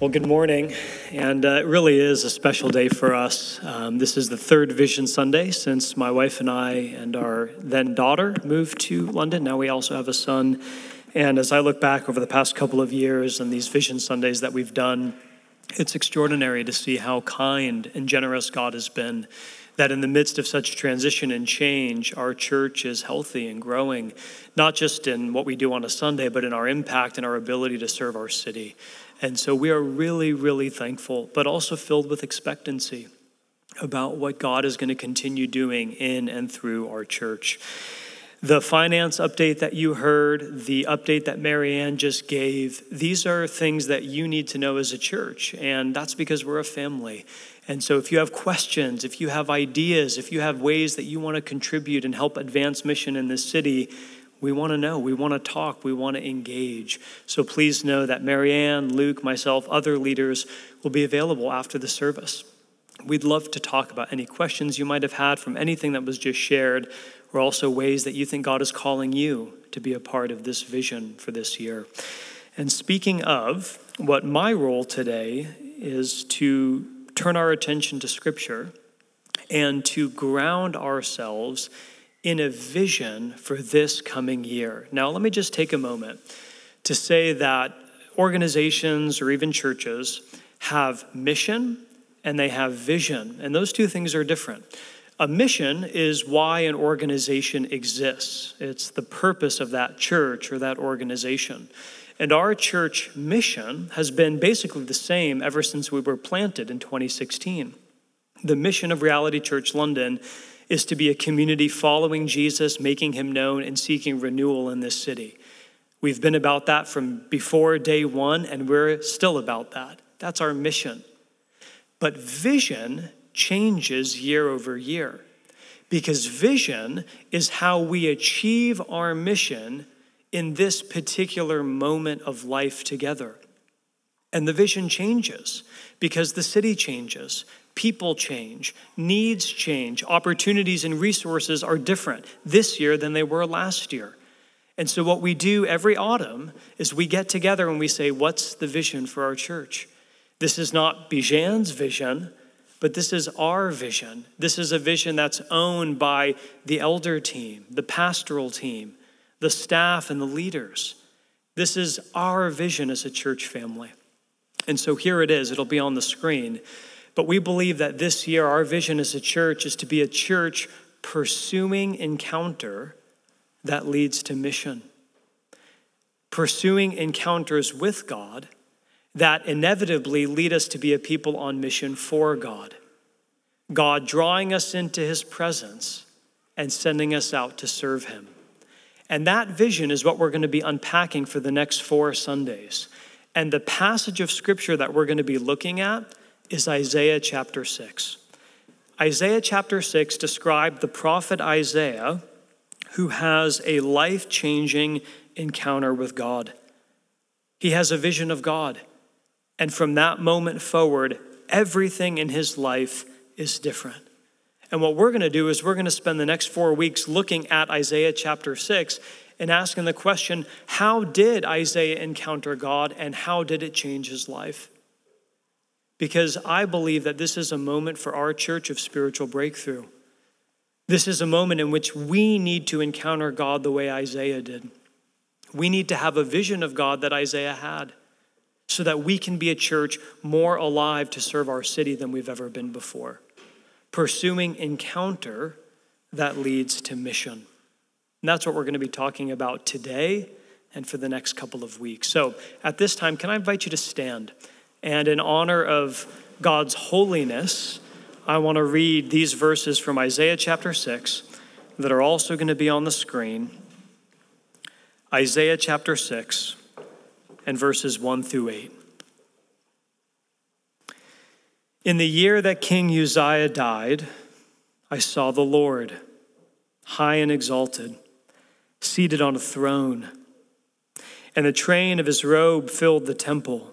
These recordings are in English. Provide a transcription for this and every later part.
Well, good morning, and it really is a special day for us. This is the third Vision Sunday since my wife and I and our then daughter moved to London. Now we also have a son, and as I look back over the past couple of years and these Vision Sundays that we've done, it's extraordinary to see how kind and generous God has been, that in the midst of such transition and change, our church is healthy and growing, not just in what we do on a Sunday, but in our impact and our ability to serve our city. And so we are really, really thankful, but also filled with expectancy about what God is going to continue doing in and through our church. The finance update that you heard, the update that Marianne just gave, these are things that you need to know as a church, and that's because we're a family. And so if you have questions, if you have ideas, if you have ways that you want to contribute and help advance mission in this city, we want to know, we want to talk, we want to engage. So please know that Marianne, Luke, myself, other leaders will be available after the service. We'd love to talk about any questions you might have had from anything that was just shared, or also ways that you think God is calling you to be a part of this vision for this year. And speaking of, what my role today is to turn our attention to Scripture and to ground ourselves in a vision for this coming year. Now, let me just take a moment to say that organizations or even churches have mission and they have vision, and those two things are different. A mission is why an organization exists. It's the purpose of that church or that organization. And our church mission has been basically the same ever since we were planted in 2016. The mission of Reality Church London is to be a community following Jesus, making him known, and seeking renewal in this city. We've been about that from before day one, and we're still about that. That's our mission. But vision changes year over year, because vision is how we achieve our mission in this particular moment of life together. And the vision changes because the city changes. People change, needs change, opportunities and resources are different this year than they were last year. And so what we do every autumn is we get together and we say, what's the vision for our church? This is not Bijan's vision, but this is our vision. This is a vision that's owned by the elder team, the pastoral team, the staff and the leaders. This is our vision as a church family. And so here it is, it'll be on the screen. But we believe that this year our vision as a church is to be a church pursuing encounter that leads to mission. Pursuing encounters with God that inevitably lead us to be a people on mission for God. God drawing us into his presence and sending us out to serve him. And that vision is what we're going to be unpacking for the next 4 Sundays. And the passage of Scripture that we're going to be looking at is Isaiah chapter 6. Isaiah chapter 6 described the prophet Isaiah, who has a life-changing encounter with God. He has a vision of God, and from that moment forward, everything in his life is different. And what we're going to do is we're going to spend the next 4 weeks looking at Isaiah chapter 6 and asking the question, how did Isaiah encounter God, and how did it change his life? Because I believe that this is a moment for our church of spiritual breakthrough. This is a moment in which we need to encounter God the way Isaiah did. We need to have a vision of God that Isaiah had, so that we can be a church more alive to serve our city than we've ever been before. Pursuing encounter that leads to mission. And that's what we're going to be talking about today and for the next couple of weeks. So at this time, can I invite you to stand? And in honor of God's holiness, I want to read these verses from Isaiah chapter 6 that are also going to be on the screen. Isaiah chapter 6 and verses 1 through 8. In the year that King Uzziah died, I saw the Lord, high and exalted, seated on a throne, and the train of his robe filled the temple.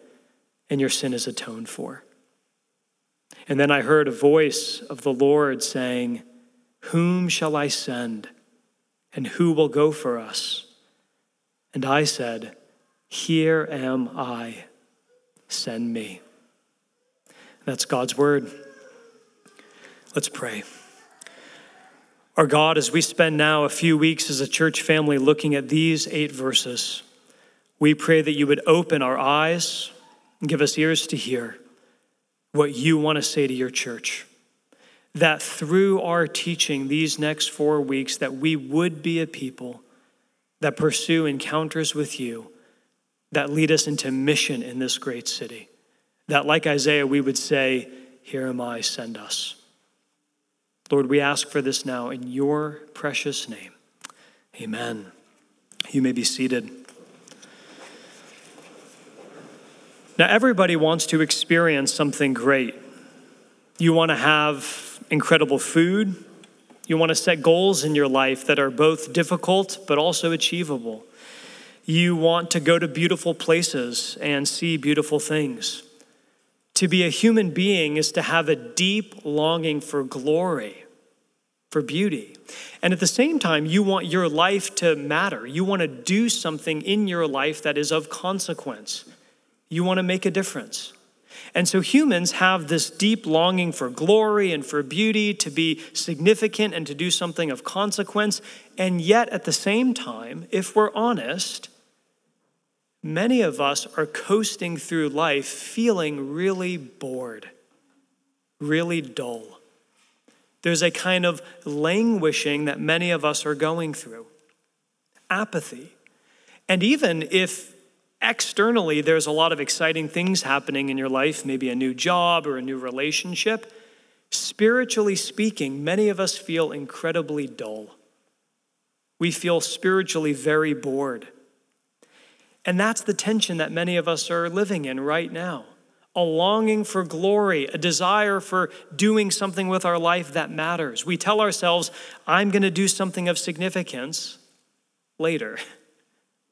and your sin is atoned for." And then I heard a voice of the Lord saying, "Whom shall I send? And who will go for us?" And I said, "Here am I. Send me." That's God's word. Let's pray. Our God, as we spend now a few weeks as a church family looking at these 8 verses, we pray that you would open our eyes and give us ears to hear what you want to say to your church. That through our teaching these next 4 weeks, that we would be a people that pursue encounters with you, that lead us into mission in this great city. That like Isaiah, we would say, "Here am I, send us." Lord, we ask for this now in your precious name. Amen. You may be seated. Now, everybody wants to experience something great. You want to have incredible food. You want to set goals in your life that are both difficult but also achievable. You want to go to beautiful places and see beautiful things. To be a human being is to have a deep longing for glory, for beauty. And at the same time, you want your life to matter. You want to do something in your life that is of consequence. You want to make a difference. And so humans have this deep longing for glory and for beauty, to be significant and to do something of consequence. And yet at the same time, if we're honest, many of us are coasting through life feeling really bored, really dull. There's a kind of languishing that many of us are going through, apathy. And even if externally there's a lot of exciting things happening in your life, maybe a new job or a new relationship, spiritually speaking, many of us feel incredibly dull. We feel spiritually very bored. And that's the tension that many of us are living in right now. A longing for glory, a desire for doing something with our life that matters. We tell ourselves, "I'm going to do something of significance later,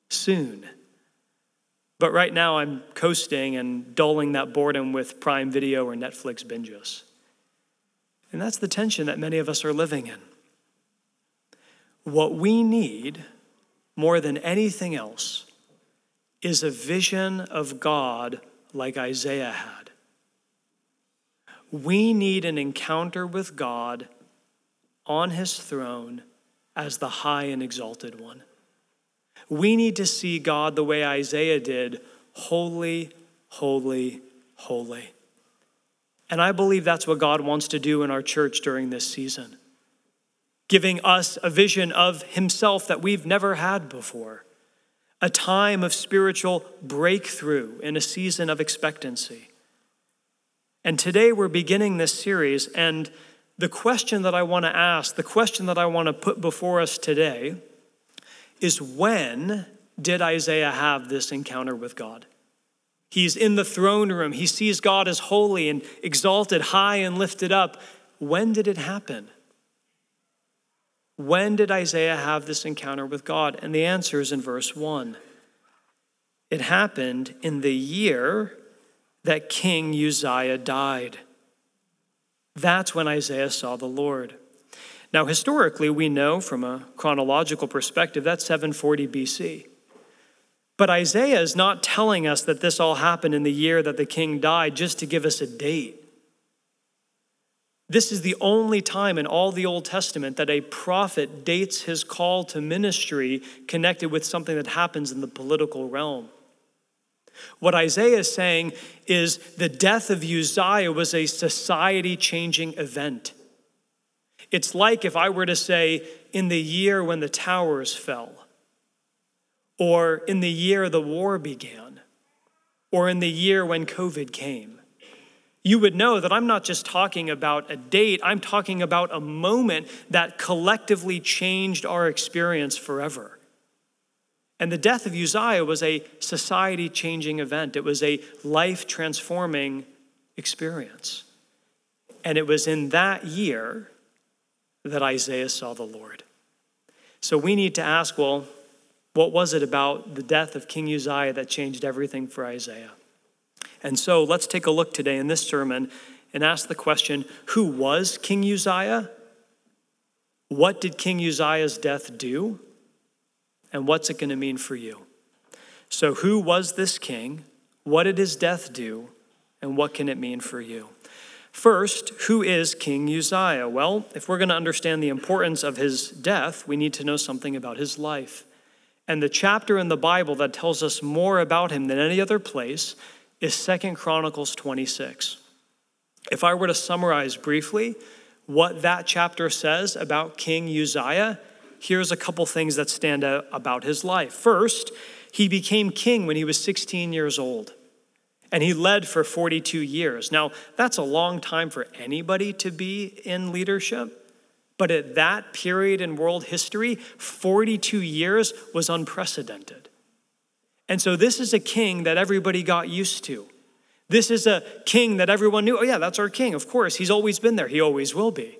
soon. But right now I'm coasting and dulling that boredom with Prime Video or Netflix binges." And that's the tension that many of us are living in. What we need more than anything else is a vision of God like Isaiah had. We need an encounter with God on his throne as the high and exalted one. We need to see God the way Isaiah did, holy, holy, holy. And I believe that's what God wants to do in our church during this season, giving us a vision of himself that we've never had before. A time of spiritual breakthrough in a season of expectancy. And today we're beginning this series, and the question that I want to ask, the question that I want to put before us today is, when did Isaiah have this encounter with God? He's in the throne room. He sees God as holy and exalted, high and lifted up. When did it happen? When did Isaiah have this encounter with God? And the answer is in verse 1. It happened in the year that King Uzziah died. That's when Isaiah saw the Lord. Now, historically, we know from a chronological perspective, that's 740 BC. But Isaiah is not telling us that this all happened in the year that the king died just to give us a date. This is the only time in all the Old Testament that a prophet dates his call to ministry connected with something that happens in the political realm. What Isaiah is saying is the death of Uzziah was a society-changing event. It's like if I were to say, in the year when the towers fell, or in the year the war began, or in the year when COVID came. You would know that I'm not just talking about a date, I'm talking about a moment that collectively changed our experience forever. And the death of Uzziah was a society-changing event. It was a life-transforming experience. And it was in that year that Isaiah saw the Lord. So we need to ask, well, what was it about the death of King Uzziah that changed everything for Isaiah? And so let's take a look today in this sermon and ask the question, who was King Uzziah? What did King Uzziah's death do? And what's it going to mean for you? So who was this king? What did his death do? And what can it mean for you? First, who is King Uzziah? Well, if we're going to understand the importance of his death, we need to know something about his life. And the chapter in the Bible that tells us more about him than any other place is 2 Chronicles 26. If I were to summarize briefly what that chapter says about King Uzziah, here's a couple things that stand out about his life. First, he became king when he was 16 years old, and he led for 42 years. Now, that's a long time for anybody to be in leadership, but at that period in world history, 42 years was unprecedented. And so this is a king that everybody got used to. This is a king that everyone knew, oh yeah, that's our king, of course. He's always been there, he always will be.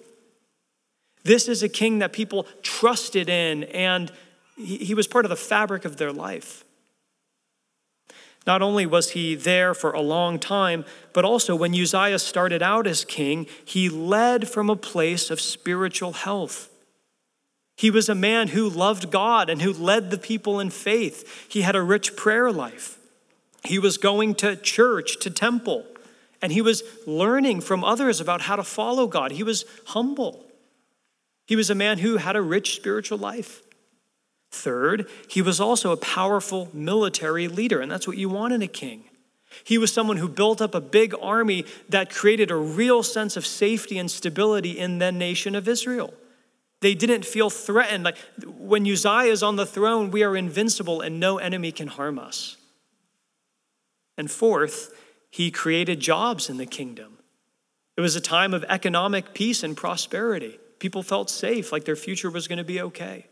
This is a king that people trusted in, and he was part of the fabric of their life. Not only was he there for a long time, but also when Uzziah started out as king, he led from a place of spiritual health. He was a man who loved God and who led the people in faith. He had a rich prayer life. He was going to church, to temple, and he was learning from others about how to follow God. He was humble. He was a man who had a rich spiritual life. Third, he was also a powerful military leader, and that's what you want in a king. He was someone who built up a big army that created a real sense of safety and stability in the nation of Israel. They didn't feel threatened. Like when Uzziah is on the throne, we are invincible and no enemy can harm us. And fourth, he created jobs in the kingdom. It was a time of economic peace and prosperity. People felt safe, like their future was going to be okay.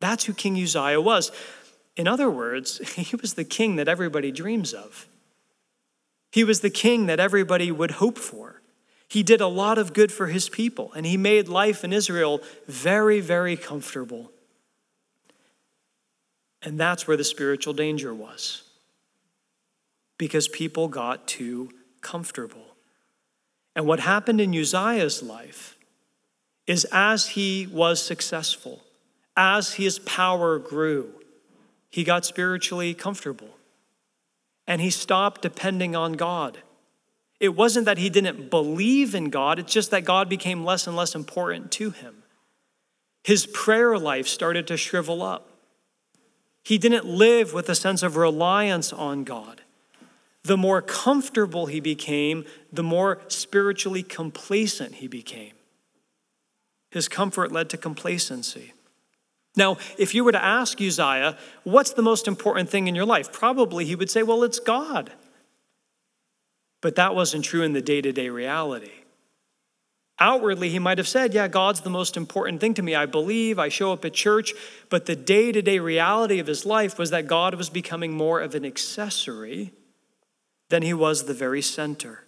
That's who King Uzziah was. In other words, he was the king that everybody dreams of. He was the king that everybody would hope for. He did a lot of good for his people, and he made life in Israel very, very comfortable. And that's where the spiritual danger was, because people got too comfortable. And what happened in Uzziah's life is as he was successful, as his power grew, he got spiritually comfortable and he stopped depending on God. It wasn't that he didn't believe in God, it's just that God became less and less important to him. His prayer life started to shrivel up. He didn't live with a sense of reliance on God. The more comfortable he became, the more spiritually complacent he became. His comfort led to complacency. Now, if you were to ask Uzziah, what's the most important thing in your life? Probably he would say, well, it's God. But that wasn't true in the day-to-day reality. Outwardly, he might have said, yeah, God's the most important thing to me. I believe, I show up at church. But the day-to-day reality of his life was that God was becoming more of an accessory than he was the very center.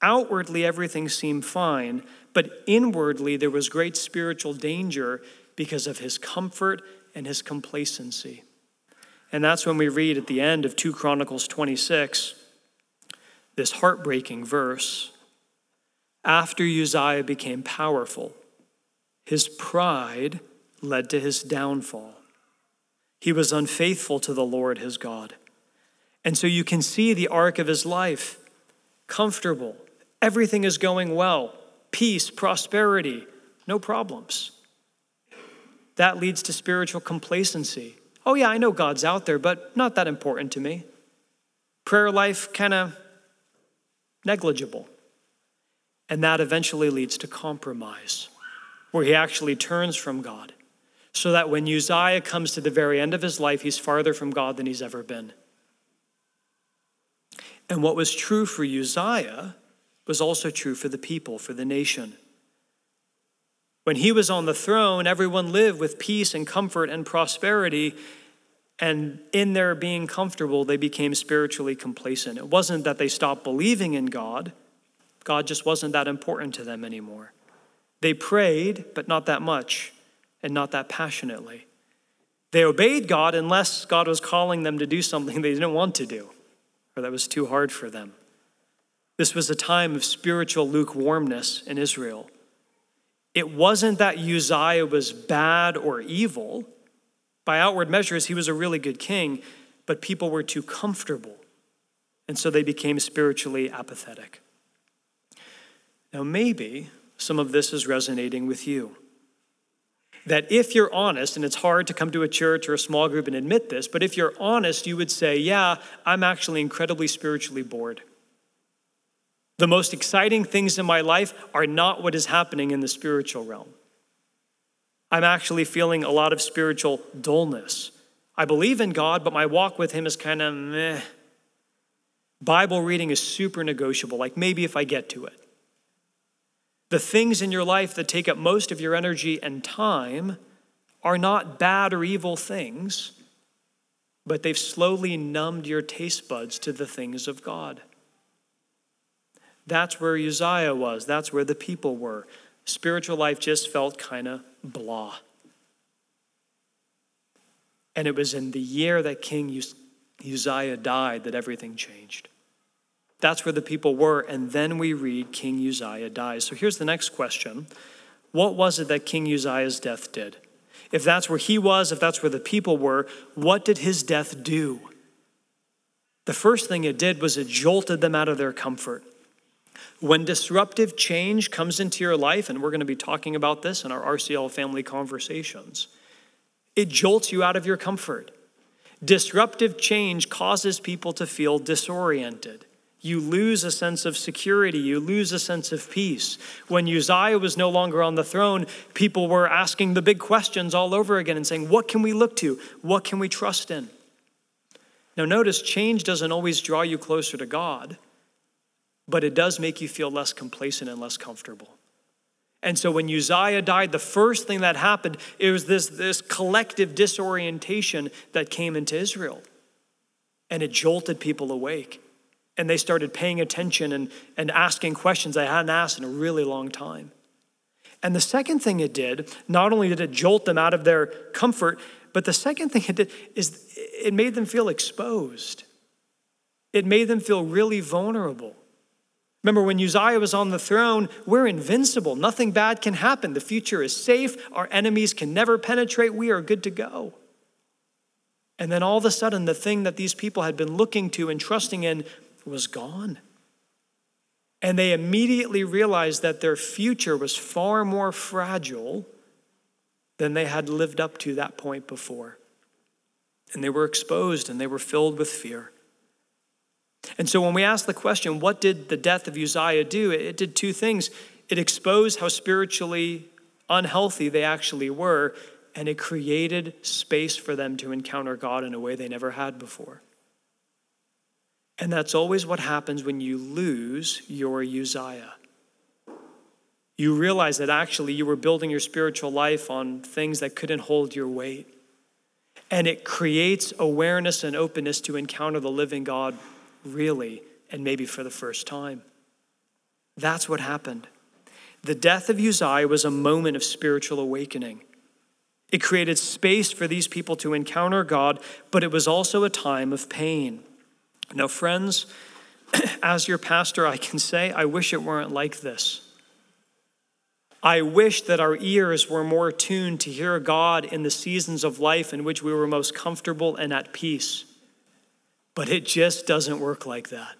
Outwardly, everything seemed fine, but inwardly, there was great spiritual danger because of his comfort and his complacency. And that's when we read at the end of 2 Chronicles 26, this heartbreaking verse. After Uzziah became powerful, his pride led to his downfall. He was unfaithful to the Lord his God. And so you can see the arc of his life. Comfortable. Everything is going well. Peace, prosperity, no problems. That leads to spiritual complacency. oh yeah, I know God's out there, but not that important to me. Prayer life kind of negligible. And that eventually leads to compromise, where he actually turns from God, so that when Uzziah comes to the very end of his life, he's farther from God than he's ever been. And what was true for Uzziah was also true for the people, for the nation. When he was on the throne, everyone lived with peace and comfort and prosperity, and in their being comfortable, they became spiritually complacent. It wasn't that they stopped believing in God. God just wasn't that important to them anymore. They prayed, but not that much and not that passionately. They obeyed God unless God was calling them to do something they didn't want to do, or that was too hard for them. This was a time of spiritual lukewarmness in Israel. It wasn't that Uzziah was bad or evil. By outward measures, he was a really good king, but people were too comfortable, and so they became spiritually apathetic. Now, maybe some of this is resonating with you. That if you're honest, and it's hard to come to a church or a small group and admit this, but if you're honest, you would say, yeah, I'm actually incredibly spiritually bored. The most exciting things in my life are not what is happening in the spiritual realm. I'm actually feeling a lot of spiritual dullness. I believe in God, but my walk with him is kind of meh. Bible reading is super negotiable, like maybe if I get to it. The things in your life that take up most of your energy and time are not bad or evil things, but they've slowly numbed your taste buds to the things of God. That's where Uzziah was. That's where the people were. Spiritual life just felt kind of blah. And it was in the year that King Uzziah died that everything changed. That's where the people were, and then we read King Uzziah dies. So here's the next question. What was it that King Uzziah's death did? If that's where he was, if that's where the people were, what did his death do? The first thing it did was it jolted them out of their comfort. When disruptive change comes into your life, and we're going to be talking about this in our RCL family conversations, it jolts you out of your comfort. Disruptive change causes people to feel disoriented. You lose a sense of security. You lose a sense of peace. When Uzziah was no longer on the throne, people were asking the big questions all over again and saying, what can we look to? What can we trust in? Now notice, change doesn't always draw you closer to God, but it does make you feel less complacent and less comfortable. And so when Uzziah died, the first thing that happened, it was this collective disorientation that came into Israel. And it jolted people awake. And they started paying attention and asking questions they hadn't asked in a really long time. And the second thing it did, not only did it jolt them out of their comfort, but the second thing it did is it made them feel exposed. It made them feel really vulnerable. Remember, when Uzziah was on the throne, we're invincible. Nothing bad can happen. The future is safe. Our enemies can never penetrate. We are good to go. And then all of a sudden, the thing that these people had been looking to and trusting in was gone. And they immediately realized that their future was far more fragile than they had lived up to that point before. And they were exposed and they were filled with fear. And so when we ask the question, what did the death of Uzziah do? It did two things. It exposed how spiritually unhealthy they actually were, and it created space for them to encounter God in a way they never had before. And that's always what happens when you lose your Uzziah. You realize that actually you were building your spiritual life on things that couldn't hold your weight. And it creates awareness and openness to encounter the living God really, and maybe for the first time. That's what happened. The death of Uzziah was a moment of spiritual awakening. It created space for these people to encounter God, but it was also a time of pain. Now, friends, as your pastor, I can say, I wish it weren't like this. I wish that our ears were more tuned to hear God in the seasons of life in which we were most comfortable and at peace. But it just doesn't work like that.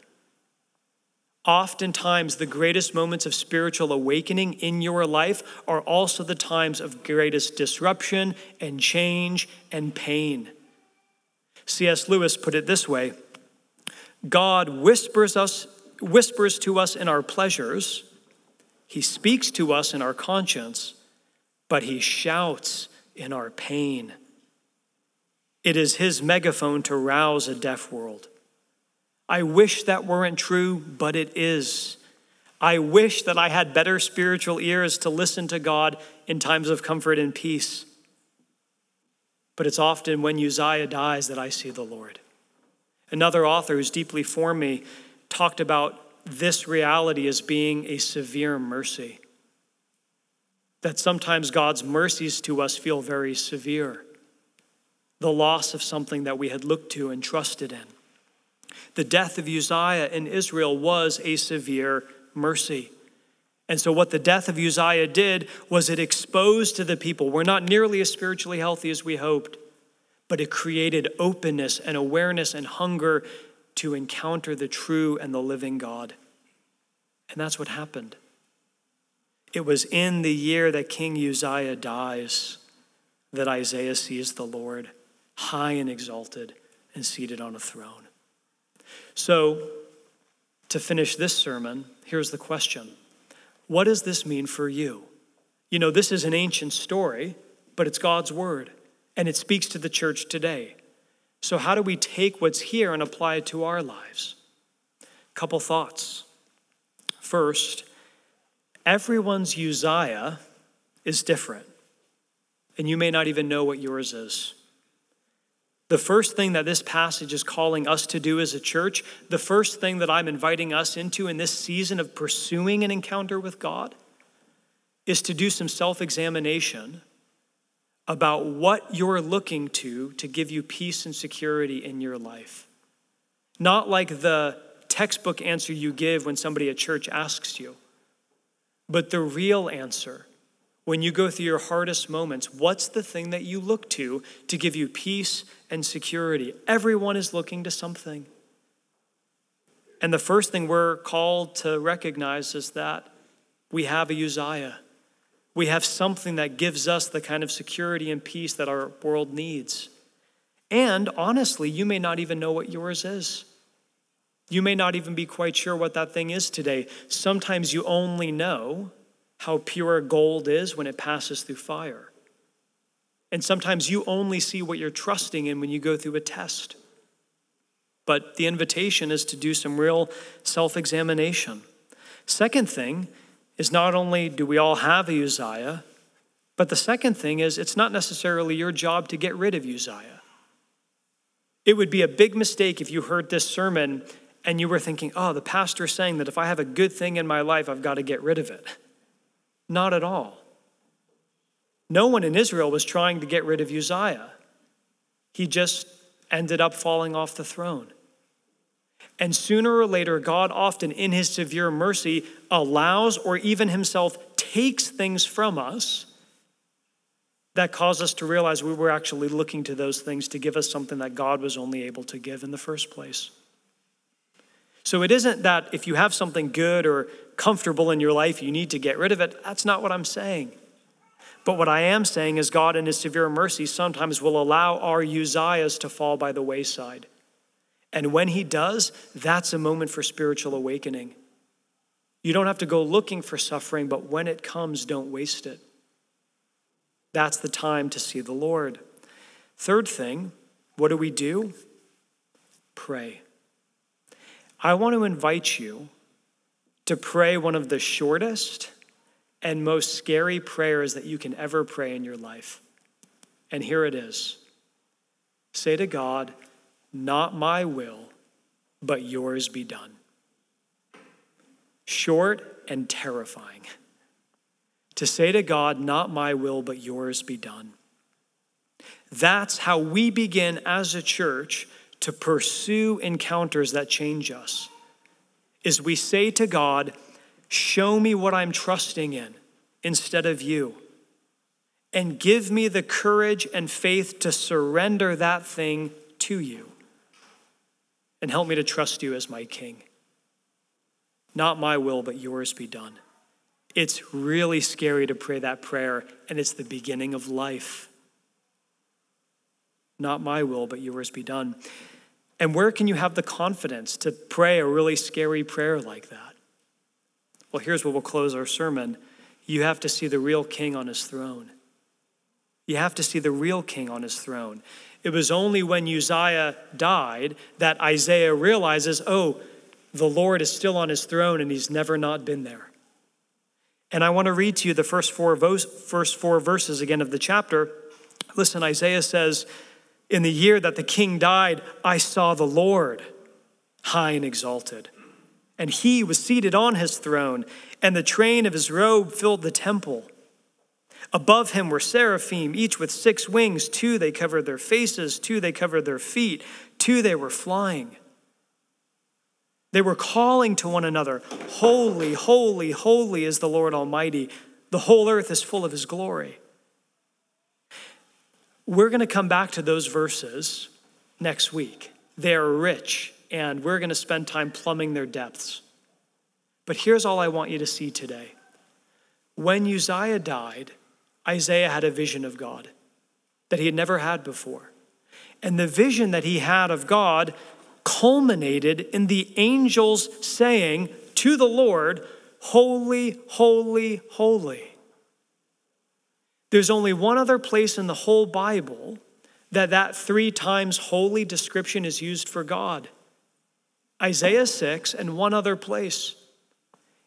Oftentimes, the greatest moments of spiritual awakening in your life are also the times of greatest disruption and change and pain. C.S. Lewis put it this way: God whispers to us in our pleasures, he speaks to us in our conscience, but he shouts in our pain. It is his megaphone to rouse a deaf world. I wish that weren't true, but it is. I wish that I had better spiritual ears to listen to God in times of comfort and peace. But it's often when Uzziah dies that I see the Lord. Another author who's deeply for me talked about this reality as being a severe mercy. That sometimes God's mercies to us feel very severe. The loss of something that we had looked to and trusted in. The death of Uzziah in Israel was a severe mercy. And so what the death of Uzziah did was it exposed to the people, we're not nearly as spiritually healthy as we hoped, but it created openness and awareness and hunger to encounter the true and the living God. And that's what happened. It was in the year that King Uzziah dies that Isaiah sees the Lord high and exalted and seated on a throne. So, to finish this sermon, here's the question. What does this mean for you? You know, this is an ancient story, but it's God's word, and it speaks to the church today. So how do we take what's here and apply it to our lives? Couple thoughts. First, everyone's Uzziah is different, and you may not even know what yours is. The first thing that this passage is calling us to do as a church, the first thing that I'm inviting us into in this season of pursuing an encounter with God, is to do some self-examination about what you're looking to give you peace and security in your life. Not like the textbook answer you give when somebody at church asks you, but the real answer. When you go through your hardest moments, what's the thing that you look to give you peace and security? Everyone is looking to something. And the first thing we're called to recognize is that we have a Uzziah. We have something that gives us the kind of security and peace that our world needs. And honestly, you may not even know what yours is. You may not even be quite sure what that thing is today. Sometimes you only know how pure gold is when it passes through fire. And sometimes you only see what you're trusting in when you go through a test. But the invitation is to do some real self-examination. Second thing is, not only do we all have a Uzziah, but the second thing is it's not necessarily your job to get rid of Uzziah. It would be a big mistake if you heard this sermon and you were thinking, oh, the pastor's saying that if I have a good thing in my life, I've got to get rid of it. Not at all. No one in Israel was trying to get rid of Uzziah. He just ended up falling off the throne. And sooner or later, God often in his severe mercy allows or even himself takes things from us that cause us to realize we were actually looking to those things to give us something that God was only able to give in the first place. So it isn't that if you have something good or comfortable in your life, you need to get rid of it. That's not what I'm saying. But what I am saying is God in his severe mercy sometimes will allow our Uzziahs to fall by the wayside. And when he does, that's a moment for spiritual awakening. You don't have to go looking for suffering, but when it comes, don't waste it. That's the time to see the Lord. Third thing, what do we do? Pray. I want to invite you to pray one of the shortest and most scary prayers that you can ever pray in your life. And here it is. Say to God, not my will, but yours be done. Short and terrifying. To say to God, not my will, but yours be done. That's how we begin as a church to pursue encounters that change us, is we say to God, show me what I'm trusting in instead of you, and give me the courage and faith to surrender that thing to you, and help me to trust you as my king. Not my will, but yours be done. It's really scary to pray that prayer, and it's the beginning of life. Not my will, but yours be done. And where can you have the confidence to pray a really scary prayer like that? Well, here's where we'll close our sermon. You have to see the real king on his throne. You have to see the real king on his throne. It was only when Uzziah died that Isaiah realizes, oh, the Lord is still on his throne and he's never not been there. And I want to read to you the first four verses again of the chapter. Listen, Isaiah says, in the year that the king died, I saw the Lord high and exalted, and he was seated on his throne, and the train of his robe filled the temple. Above him were seraphim, each with six wings. Two, they covered their faces. Two, they covered their feet. Two, they were flying. They were calling to one another, holy, holy, holy is the Lord Almighty. The whole earth is full of his glory. We're going to come back to those verses next week. They're rich, and we're going to spend time plumbing their depths. But here's all I want you to see today. When Uzziah died, Isaiah had a vision of God that he had never had before. And the vision that he had of God culminated in the angels saying to the Lord, holy, holy, holy. There's only one other place in the whole Bible that three times holy description is used for God. Isaiah 6 and one other place.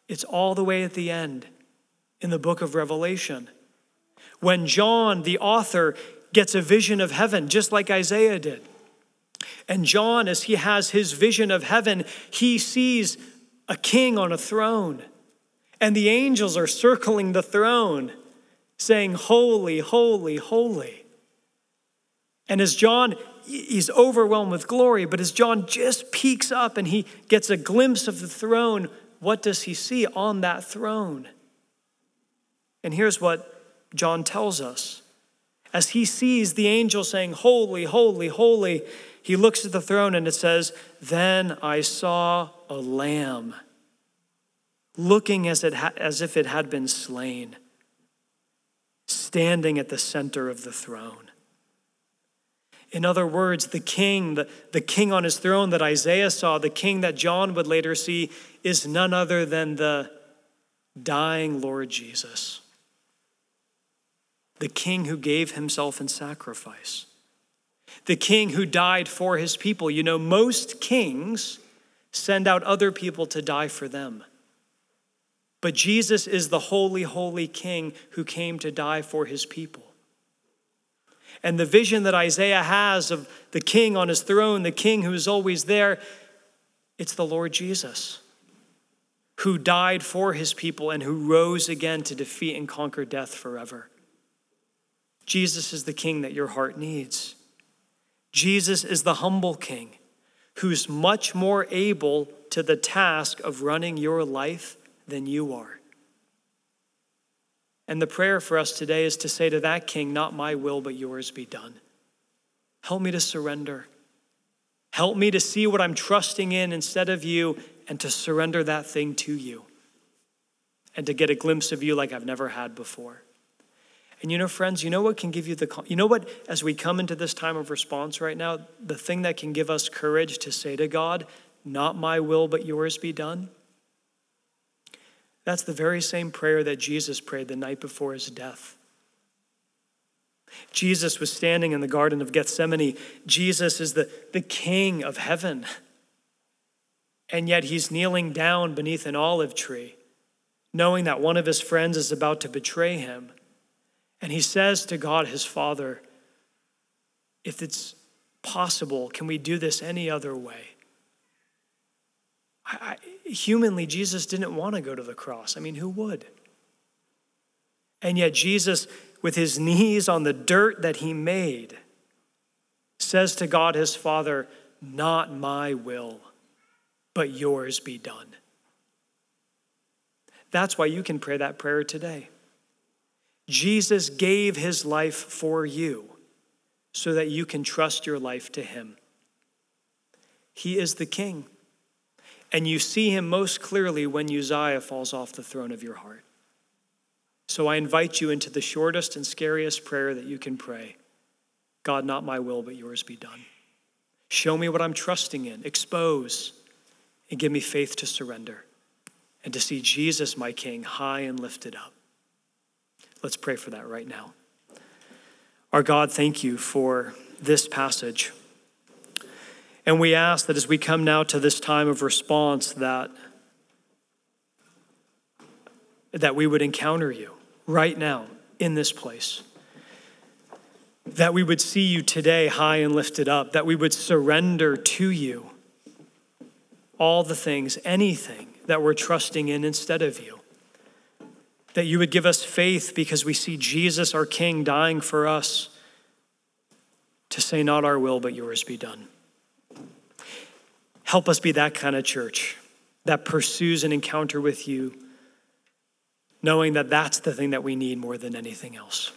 It's all the way at the end in the book of Revelation. When John, the author, gets a vision of heaven, just like Isaiah did. And John, as he has his vision of heaven, he sees a king on a throne. And the angels are circling the throne, saying, holy, holy, holy. And as John, he's overwhelmed with glory, but as John just peeks up and he gets a glimpse of the throne, what does he see on that throne? And here's what John tells us. As he sees the angel saying, holy, holy, holy, he looks at the throne and it says, then I saw a lamb looking as if it had been slain, standing at the center of the throne. In other words, the king, the king on his throne that Isaiah saw, the king that John would later see, is none other than the dying Lord Jesus, the king who gave himself in sacrifice, the king who died for his people. You know, most kings send out other people to die for them. But Jesus is the holy, holy king who came to die for his people. And the vision that Isaiah has of the king on his throne, the king who is always there, it's the Lord Jesus who died for his people and who rose again to defeat and conquer death forever. Jesus is the king that your heart needs. Jesus is the humble king who's much more able to the task of running your life than you are. And the prayer for us today is to say to that king, not my will, but yours be done. Help me to surrender. Help me to see what I'm trusting in instead of you and to surrender that thing to you and to get a glimpse of you like I've never had before. And you know, friends, you know what can give you the, you know what, as we come into this time of response right now, the thing that can give us courage to say to God, not my will, but yours be done. That's the very same prayer that Jesus prayed the night before his death. Jesus was standing in the Garden of Gethsemane. Jesus is the king of heaven. And yet he's kneeling down beneath an olive tree, knowing that one of his friends is about to betray him. And he says to God, his Father, if it's possible, can we do this any other way? Humanly, Jesus didn't want to go to the cross. I mean, who would? And yet Jesus, with his knees on the dirt that he made, says to God, his Father, not my will, but yours be done. That's why you can pray that prayer today. Jesus gave his life for you so that you can trust your life to him. He is the king. And you see him most clearly when Uzziah falls off the throne of your heart. So I invite you into the shortest and scariest prayer that you can pray. God, not my will, but yours be done. Show me what I'm trusting in. Expose and give me faith to surrender and to see Jesus, my King, high and lifted up. Let's pray for that right now. Our God, thank you for this passage. And we ask that as we come now to this time of response, that we would encounter you right now in this place, that we would see you today high and lifted up, that we would surrender to you all the things, anything that we're trusting in instead of you, that you would give us faith because we see Jesus, our King, dying for us to say, not our will, but yours be done. Help us be that kind of church that pursues an encounter with you, knowing that that's the thing that we need more than anything else.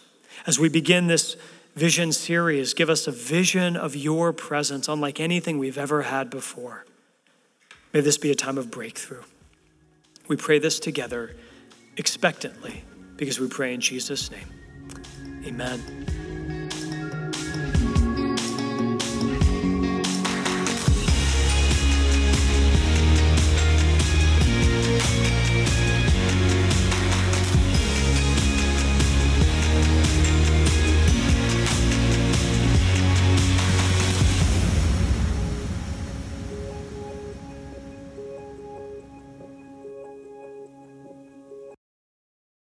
As we begin this vision series, give us a vision of your presence unlike anything we've ever had before. May this be a time of breakthrough. We pray this together expectantly because we pray in Jesus' name. Amen.